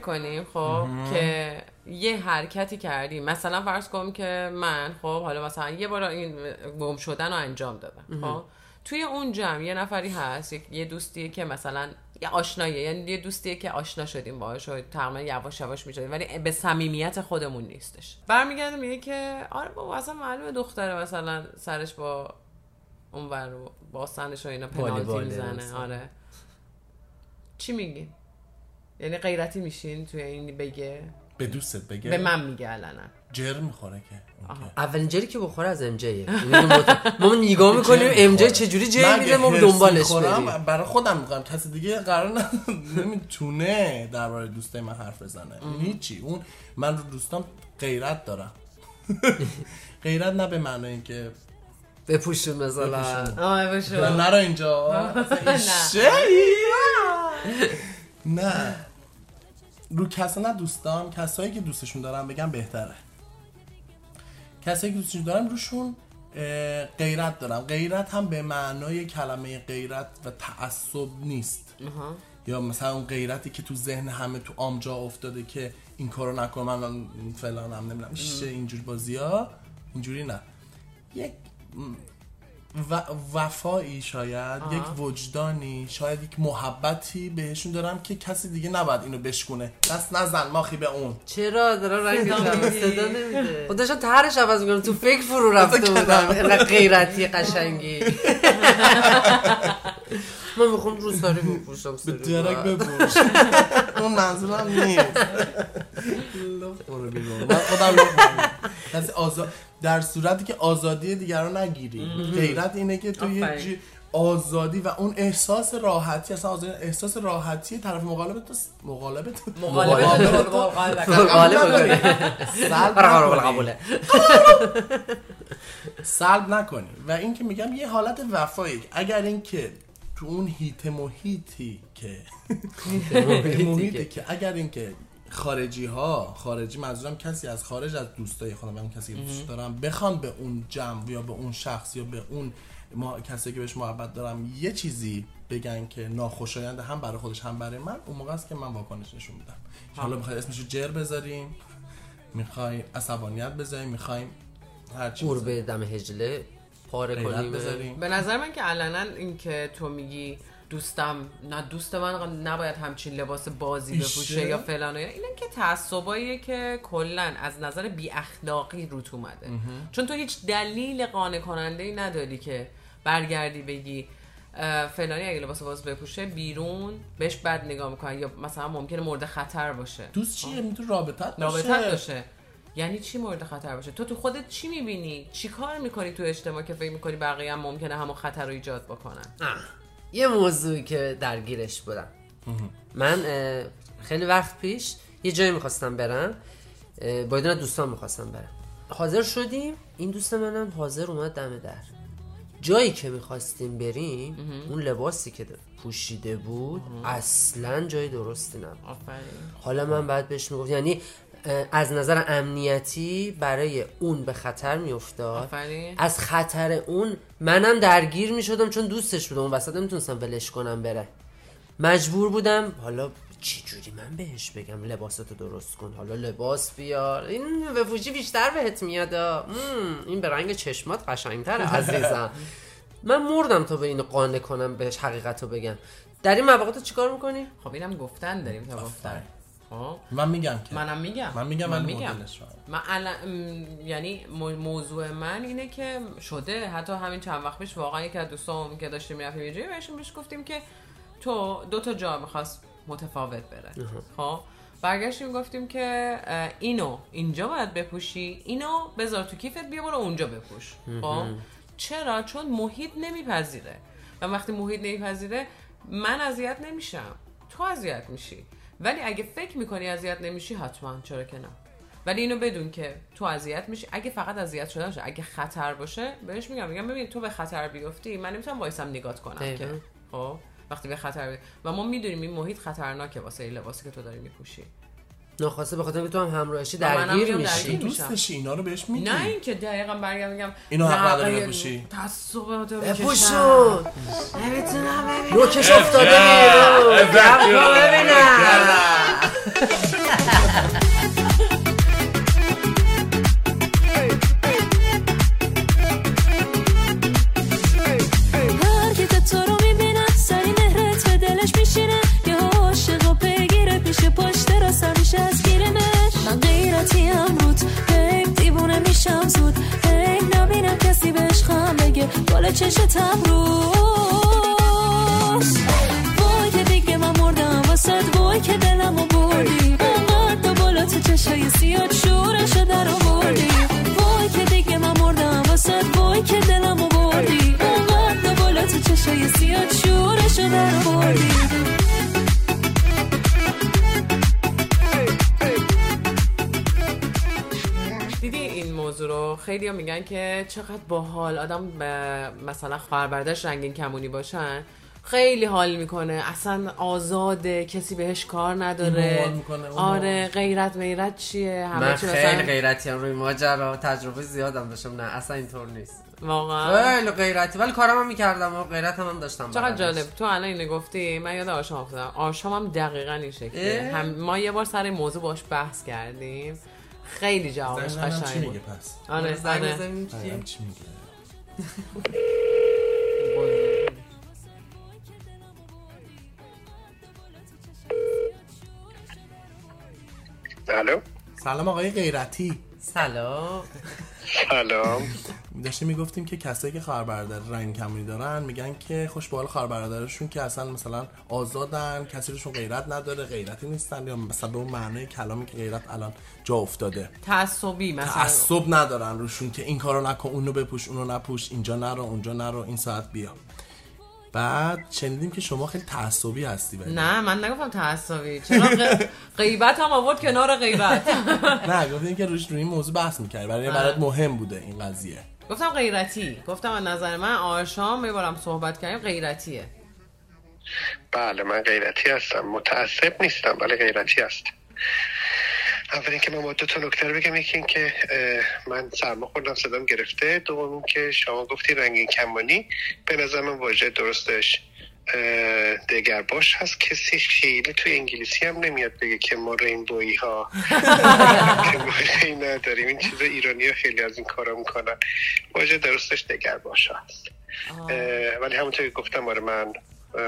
کنیم خب که یه حرکتی کردیم، مثلا فرض کنم که من خب حالا مثلا یه بار این گم شدن رو انجام دادم، خب توی اون جمع یه نفری هست، یه دوستیه که مثلا یه آشناییه، یعنی یه دوستیه که آشنا شدیم باهاش و تقریبا یواش یواش می‌شدیم، ولی به صمیمیت خودمون نیستش. برمیگردم میگه که آره بابا اصلا معلومه دختره مثلا سرش با اونور با سنش و اینا پنالتی میزنه. آره چی میگی؟ یعنی غیرتی میشین توی این بگه؟ به دوستت بگه؟ به من میگه علنا. جرم میخوره که اولین جری که بخوره از ام جیه. ما نگاه میکنیم ام جی چجوری جی میده، ما دنبالش میریم. برای خودم میگم کسی دیگه قرار نمیتونه درباره دوستای من حرف بزنه. هیچی. اون من رو دوستام غیرت دارم. غیرت نه به معنی اینکه بپوشون مثلا. آه بپوشون. من نرو اینجا. نه. رو کسا نه دوستام، کسایی که دوستشون دارم بگم بهتره. کسایی که دوستشون دارم روشون غیرت دارم. غیرت هم به معنای کلمه غیرت و تعصب نیست. اه. یا مثلا اون غیرتی که تو ذهن همه تو آمجا افتاده که این کارو نکن من فلان هم نمیدونم چه اینجور بازی‌ها، اینجوری نه. یک و... وفایی شاید آه. یک وجدانی شاید یک محبتی بهشون دارم که کسی دیگه نباید اینو بشکونه، دست نزن ماخی به اون. چرا دارم رنگ می‌زنم صدا نمیده خودشون طرحش عوض می‌کنم. تو فکر فرو رفته بودم اینقدر غیرتی قشنگی. من می‌خوام روسری بپوشم به درک بپوش اون منظورم نیست. من خودم کسی آزاد در صورتی که آزادی دیگران نگیری. غیرت اینه که تو یه جی آزادی و اون احساس راحتی، اصلا احساس راحتی طرف مقابلت تو مقابلت مقابلت مقابلت سلب نکنی. و این که میگم یه حالت وفایی، اگر این که تو اون هیت محیطی که محیطی که اگر این که خارجی ها خارجی منظورم کسی از خارج از دوستای خودم، اون کسی که دوست دارم بخوام به اون جمع یا به اون شخص یا به اون ما... کسی که بهش محبت دارم یه چیزی بگن که ناخوشایند هم برای خودش هم برای من، اون موقع است که من واکنش نشون میدم. حالا میخواید اسمشو جر بذاریم، میخوایم عصبانیت بذاریم، میخوایم هر چیزی قربه دم هجله پاره کنیم. به نظر من که علنا این که تو میگی دوستم نه دوست من نباید همچین لباس بازی بپوشه یا فلان و اینا، اینا که تعصباییه که کلن از نظر بی اخلاقی روت اومده. چون تو هیچ دلیل قانع کننده ای نداری که برگردی بگی فلانی اگه لباس باز بپوشه بیرون بهش بد نگاه میکنن یا مثلا ممکنه مورد خطر باشه. دوست چیه؟ میتونه رابطت باشه. رابطت باشه یعنی چی مورد خطر باشه؟ تو تو خودت چی میبینی؟ چی کار میکنی تو اجتماع که فکر میکنی بقیه هم ممکنه همون خطر رو ایجاد بکنن؟ اه. یه موضوعی که درگیرش بودم، من خیلی وقت پیش یه جایی میخواستم برم با یه دوستان میخواستم برم، حاضر شدیم، این دوست منم حاضر اومد دم در. جایی که میخواستیم بریم اون لباسی که پوشیده بود اصلا جای درستی نبود. حالا من بعد بهش میگفت یعنی از نظر امنیتی برای اون به خطر میافتاد، از خطر اون منم درگیر میشدم چون دوستش بودم، اون وسط نمیتونستم ولش کنم بره، مجبور بودم حالا چی جوری من بهش بگم لباساتو درست کن، حالا لباس بیار، این به فوجی بیشتر بهت میاد، این به رنگ چشمات قشنگتره عزیزم. من مردم تا به این قانع کنم بهش حقیقتو بگم. در این مواقع تو چیکار میکنی؟ خب اینم گفتن داریم تا گفتن. من میگم که منم میگم من میگم من میگم من الان م... یعنی موضوع من اینه که شده حتی همین چند وقت پیش واقعا یکی از دوستام که داشتیم میرفتیم یه جایی بهشون بهش گفتیم که تو دو تا جا می‌خواست متفاوت بره، خب برگشتیم گفتیم که اینو اینجا باید بپوشی، اینو بذار تو کیفت بیا برو اونجا بپوش. خب چرا؟ چون محیط نمیپذیره و وقتی محیط نمیپذیره من اذیت نمیشم، تو اذیت میشی، ولی اگه فکر میکنی اذیت نمیشی حتما چرا که نه، ولی اینو بدون که تو اذیت میشی. اگه فقط اذیت شدن باشه، اگه خطر باشه، بهش میگم میگم ببین تو به خطر بیفتی من نمیتونم وایسم نگات کنم که خب وقتی به خطر بید. و ما میدونیم این محیط خطرناکه واسه لباسی که تو داری میپوشی، ناخواسته به خاطر اینکه تو هم همراهشی درگیر میشی، دوستشی اینا رو بهش میگی، نه اینکه دقیقاً برگردم میگم اینو حق نداری بپوشی، تعصباتو بپوشون، نمیتونم ببینم نوکش افتاده میره ببینم. بشم زود هی نبینم کسی بهش خم بگه بالا چشتم روز وای که دیگه من مردم واسد وای که دلم رو بردی اومد دوبالا تو چشای سیاد شورش در رو بردی وای که دیگه من مردم واسد وای که دلم رو بردی اومد دوبالا تو چشای سیاد شورش در رو بردی رو خیلی ها میگن که چقدر باحال آدم مثلا خواهر برادرش رنگین کمونی باشن خیلی حال میکنه اصلا آزاده کسی بهش کار نداره آره غیرت میرت چیه همه من چی خیلی غیرتی هم روی ماجرا تجربه زیادم داشتم نه اصلا اینطور نیست واقعا خیلی غیرتی ولی کارم هم میکردم و غیرتم هم داشتم چقدر جالب تو الان اینو گفتی من یاد آشام افتادم آشام هم دقیقاً این شکلیه هم ما یه بار سر موضوع باش بحث کردیم خیلی جوابش قشنگ بود. آره زنگ زنیم چی میگه؟ الو سلام آقای غیرتی. سلام. سلام. داشتیم میگفتیم که کسایی که خواهر برادر رنگ کمونی دارن میگن که خوش به حال خواهر برادرشون که اصلا مثلا آزادن کسی روشون غیرت نداره غیرتی نیستن یا مثلا به اون معنی کلامی که غیرت الان جا افتاده تعصبی مثلا تعصب ندارن روشون که این کارو نکن اونو بپوش اونو نپوش اینجا نرو اونجا نرو این ساعت بیا بعد شنیدیم که شما خیلی تعصبی هستی باید. نه من نگفتم تعصبی چرا غیبت هم آورد کنار غیبت نه گفتیم که روش روی این موضوع بحث می‌کردی برای برات مهم بوده این قضیه گفتم غیرتی گفتم از نظر من آشام میبارم صحبت کردیم غیرتیه بله من غیرتی هستم متعصب نیستم ولی غیرتی هستم اول اینکه من با دو تا نکته رو بگم یکی این که من سرما خوردم صدام گرفته دوم این که شما گفتی رنگین کمانی به نظر من واژه درستش دگرباش هست کسی خیلی توی انگلیسی هم نمیاد بگه که ما رینبویی ها که واژه‌ای نداریم این چیز ایرانی ها خیلی از این کارا میکنن واژه درستش دگرباش هست ولی همونطور که گفتم آره من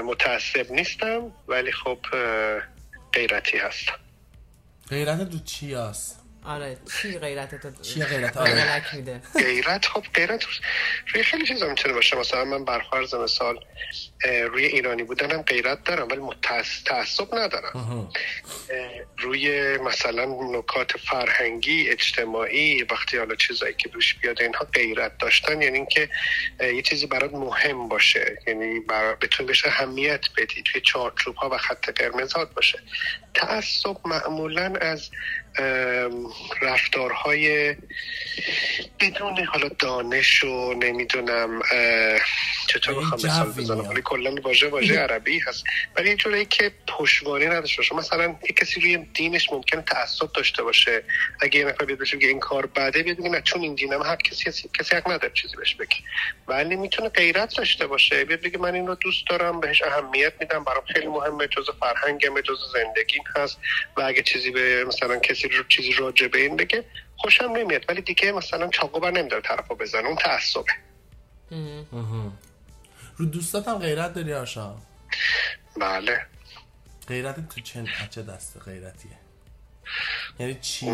متعصب نیستم ولی خب غیرتی هستم غیرت تو چی هست؟ آره چی غیرت تو چی غیرت آره ملک میده غیرت خب غیرت روی خیلی چیزا میتونه باشه مثلا من برخورد مثال روی ایرانی بودنم غیرت دارم ولی متعصب ندارم روی مثلا نکات فرهنگی اجتماعی وقتی حالا چیزایی که روش بیاد اینها غیرت داشتن یعنی اینکه یه چیزی برات مهم باشه یعنی برات بتون بشه اهمیت بدی توی چارچوب‌ها و خط قرمزات باشه تعصب معمولاً از رفتارهای بدون حالا دانش و نمیدونم چطور بخوام مثال بزنم ولی کلا واژه واژه عربی هست ولی یه جوری که پشتوانه نداشته باشه مثلا کسی روی دینش ممکنن تعصب داشته باشه اگه یه نفر بیاد بشه که این کار بده بدونی نه چون این دینم هر کسی هست کسی حق نداره چیزی بهش بگه ولی میتونه غیرت داشته باشه بیاد بگه من اینو دوست دارم بهش اهمیت میدم برام خیلی مهمه جزء فرهنگم جزء زندگیم هست و اگه چیزی به مثلا کسی رو چیزی راجع به این بگه خوشم نمیاد ولی دیگه مثلا چاقو بر نمیداره طرفو بزنه اون تعصبه رو دوستات هم غیرت داری آشا بله غیرت تو چند چه دست غیرتیه یعنی چی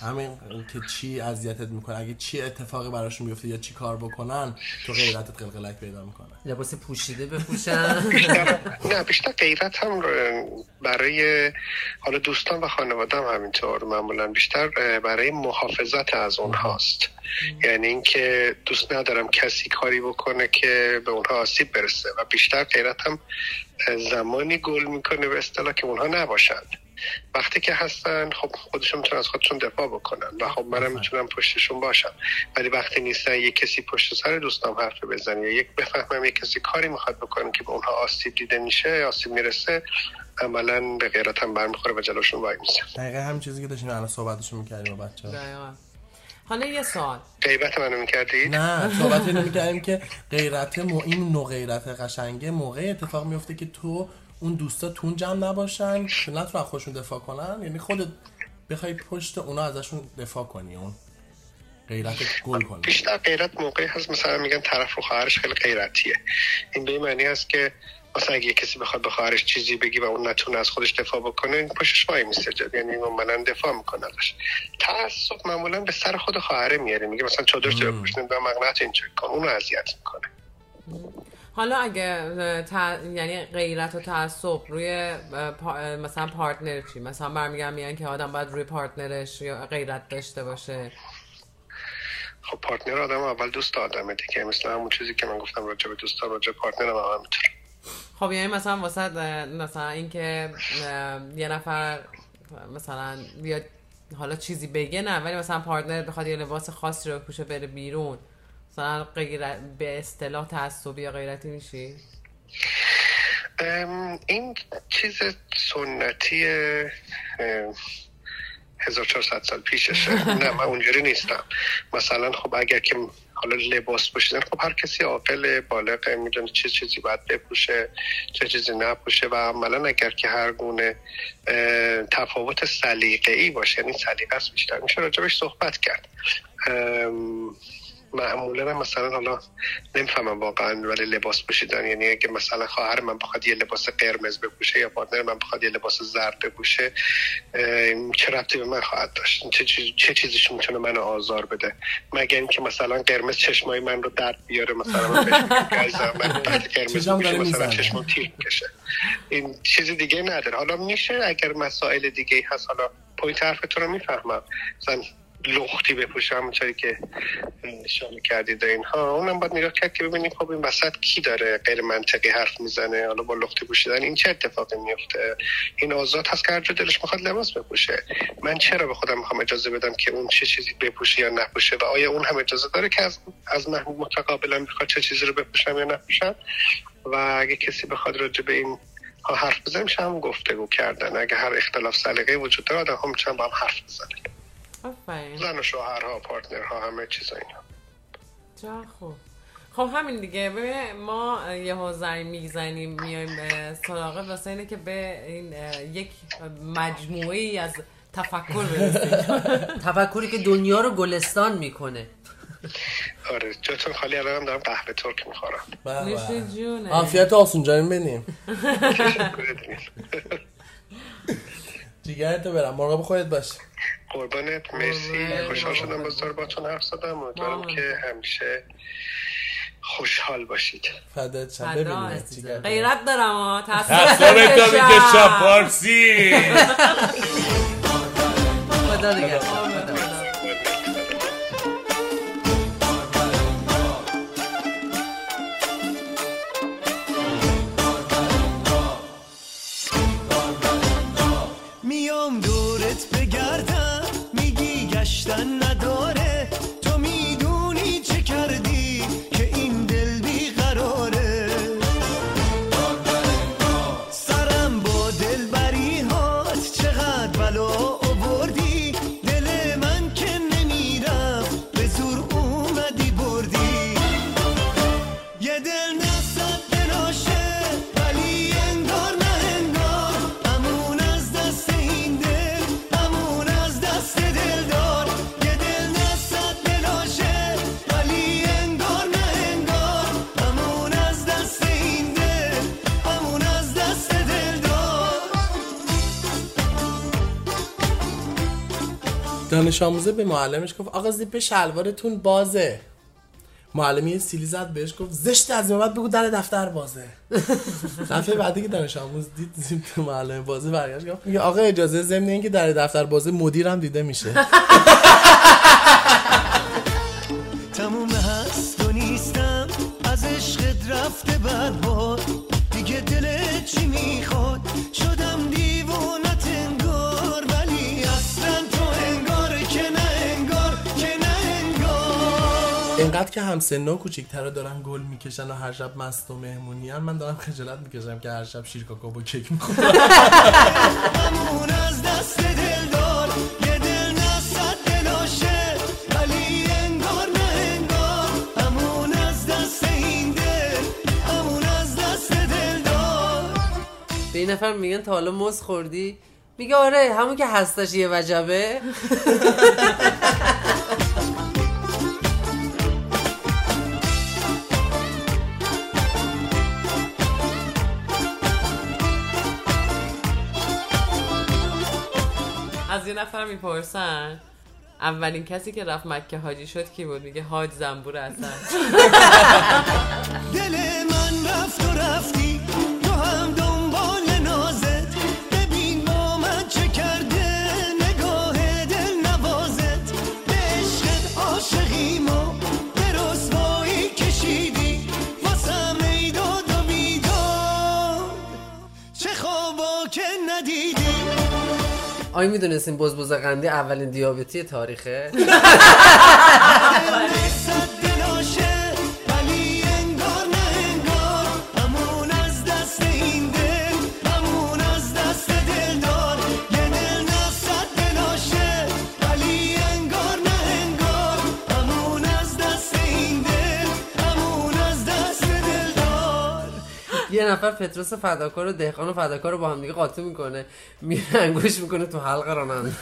همین که چی اذیتت میکنه اگه چی اتفاقی براشون میفته یا چی کار بکنن تو غیرتت قلقلک پیدا میکنه لباس پوشیده بپوشن نه بیشتر غیرت هم برای حالا دوستان و خانواده‌ام همینطور معمولا بیشتر برای محافظت از اونهاست یعنی اینکه دوست ندارم کسی کاری بکنه که به اونها آسیب برسه و بیشتر غیرت هم زمانی گل میکنه به اصطلاح که اونها نباشن وقتی که هستن خب خودشون میتونن از خودشون دفاع بکنن و خب منم میتونم پشتشون باشم ولی وقتی نیستن یک کسی پشت سر دوستام حرف بزنه یا یک بفهمم یک کسی کاری میخواد بکنه که به اونها آسیب دیده میشه آسیب میرسه عملاً به غیرتم برمیخوره و جلوشون وای میسم دقیقاً همین چیزی که داشتین الان صحبتشون میکردیم با بچه‌ها دقیقاً حالا یه سوال غیبت منو میکردید؟ نه صحبت اینو میکردیم که غیرت ما این نوع غیرت قشنگه موقع اتفاق میفته که تو اون دوستا تون جمع نباشن که نتونن خودشون دفاع کنن یعنی خودت بخوای پشت اونا ازشون دفاع کنی اون غیرت گل کنی بیشتر غیرت موقعی هست مثلا میگن طرف رو خواهرش خیلی غیرتیه این به این معنی هست که مثلا اگه کسی بخواد به خواهرش چیزی بگی و اون نتونه از خودش دفاع بکنه، این پشتش وای میسته، یعنی من دفاع میکنه ازش. تعصب معمولا به سر خود خواهره میاره، میگه مثلا چادر تو بپوش، نمیدونم مقنعت اینجوری کن، اونو اذیت میکنه. حالا اگه تا... یعنی غیرت و تعصب روی پا... مثلا پارتنر چی؟ مثلا برمیگم میگن که آدم باید روی پارتنرش یا غیرت داشته باشه. خب پارتنر آدم اول دوست آدمه دیگه، مثل همون چیزی که من گفتم راجع به دوستا راجع به پارتنر هم هم میتونه. خب یعنی مثلا واسه مثلا این که یه نفر مثلا بیاد حالا چیزی بگه نه، ولی مثلا پارتنر بخواد یه لباس خاصی رو بپوشه بره بیرون، مثلا غیرت به اصطلاح تعصبی یا غیرتی میشی؟ این چیز سنتی هزار و چهارصد سال پیششه. نه من اونجوری نیستم. مثلا خب اگر که حالا لباس پوشیدن، خب هر کسی عاقل بالغه میدونه چه چیزی باید بپوشه چه چیزی نپوشه، و عملا اگر که هر گونه تفاوت سلیقه‌ای باشه، یعنی سلیقه است بیشتر میشه راجبش صحبت کرد. معمولا مثلا حالا نمیفهمم واقعا ولی لباس پوشیدن، یعنی اگه مثلا خواهر من بخواد یه لباس قرمز بپوشه یا پارتنر من بخواد یه لباس زرد بپوشه، چه ربطی به من خواهد داشت؟ چه چیز چه چیزیش میتونه منو آزار بده؟ مگر اینکه مثلا قرمز چشمای من رو درد بیاره، مثلا من بگم من قرمز بپوشم مثلا چشمم تیر بشه. این چیز دیگه نداره. حالا میشه اگر مسائل دیگه هست، حالا پوینت حرفتون رو میفهمم، مثلا لختی بپوشم همونطوری که نشان کردید اینها، اونم باید نگاه کرد که ببینیم خب این وسط کی داره غیر منطقی حرف میزنه، حالا با لختی پوشیدن این چه اتفاقی میفته؟ این آزاد هست که هر جا دلش میخواد لباس بپوشه. من چرا به خودم میخوام اجازه بدم که اون چه چیزی بپوشه یا نپوشه؟ و آیا اون هم اجازه داره که از از من متقابلا میخواد چه چیزی رو بپوشم یا نپوشم؟ و اگه کسی بخواد راجع به این حرف بزنه میشه هم گفتگو کردن. اگه هر اختلاف سلیقه‌ای وجود داره آدم هم میتونن با هم حرف بزنن. آفرین. زن و شوهرها، پارتنرها، همه چیزا اینا. جا خوب. خب همین دیگه. ببین ما یهو زنگ میزنیم میایم به سراغ واسه اینه که به این یک مجموعه‌ای از تفکر برسیم. تفکری که دنیا رو گلستان میکنه. آره، جاتون خالی الانم دارم قهوه ترک میخورم. نوش جونه. عافیت آسونجان ببینیم. دیگه تا برم مرغ بخورید باشه. قربانت، مرسی، خوشحال شدم بازدار با تون حرف زدم، امیدوارم که همیشه خوشحال باشید. فدات شم. ببینید غیرت دارم ها، تصورت داری که شب پارسی خدا دیگه میام دورت بگردم، گشتن نداره، تو میدونی چه کردی که این دل بیقراره. سرم با دل بریهات چقدر بلا آوردی، دل من که نمیرفت به زور اومدی بردی. یه دل نصد بناشه ولی انگار نه انگار، امون از دست این دل، امون از دست دل دار. دانش آموزه به معلمش گفت آقا زیپ شلوارتون بازه. معلمی یه سیلی زد بهش گفت زشت، از این بعد بگو در دفتر بازه. دفعه بعدی که دانش آموز دید زیپ معلم بازه برگشت گفت میگه آقا اجازه ضمن این که در دفتر بازه مدیرم دیده میشه. تموم هست و نیستم از عشقت رفته بعد با دیگه دلت چی میخواد، شدم دیوونت انگار، ولی اصلا اینقدر که همسن‌ها کوچیک‌ترا دارن گل میکشن و هر شب مست و مهمونی هم، من دارم خجالت میکشم که هر شب شیر کاکائو با کیک میخورم. همون از دست دل دار، یه دل نصد دلاشه ولی انگار نه انگار، همون از دست این دل، همون از دست دل دار. به این نفر میگن تا حالا موز خوردی؟ میگه آره، همون که هستش یه وجبه. از یه نفر میپرسن اولین کسی که رفت مکه حاجی شد کی بود؟ میگه حاج زنبور اصلا. دل من رفت و رفتی تو هم دنبال نازت، ببین با من چه کرده نگاه دل نوازت، به عشقت عاشقیم و به رسوایی کشیدی، واسم ایداد و بیداد چه خوابا که ندیدی. آیا میدونستین بزبز قندی اولین دیابتی تاریخه؟ یه نفر پتروس فداکار و دهقان و فداکار رو با هم دیگه قاطی میکنه، میره انگوش میکنه تو حلقه راننده.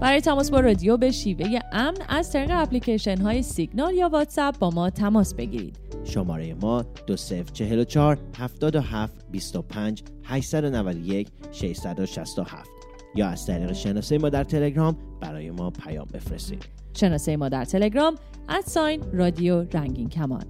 برای تماس با رادیو به شیوه امن از طریق اپلیکیشن های سیگنال یا واتساپ با ما تماس بگیرید. شماره ما دو صفر چهار چهار هفتاد و هفت بیست و پنج هشتصد و نود و یک ششصد و شصت و هفت یا از طریق شناسه ما در تلگرام برای ما پیام بفرستید. شناسه ما در تلگرام ادساین رادیو رنگین کمان.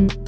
Thank you.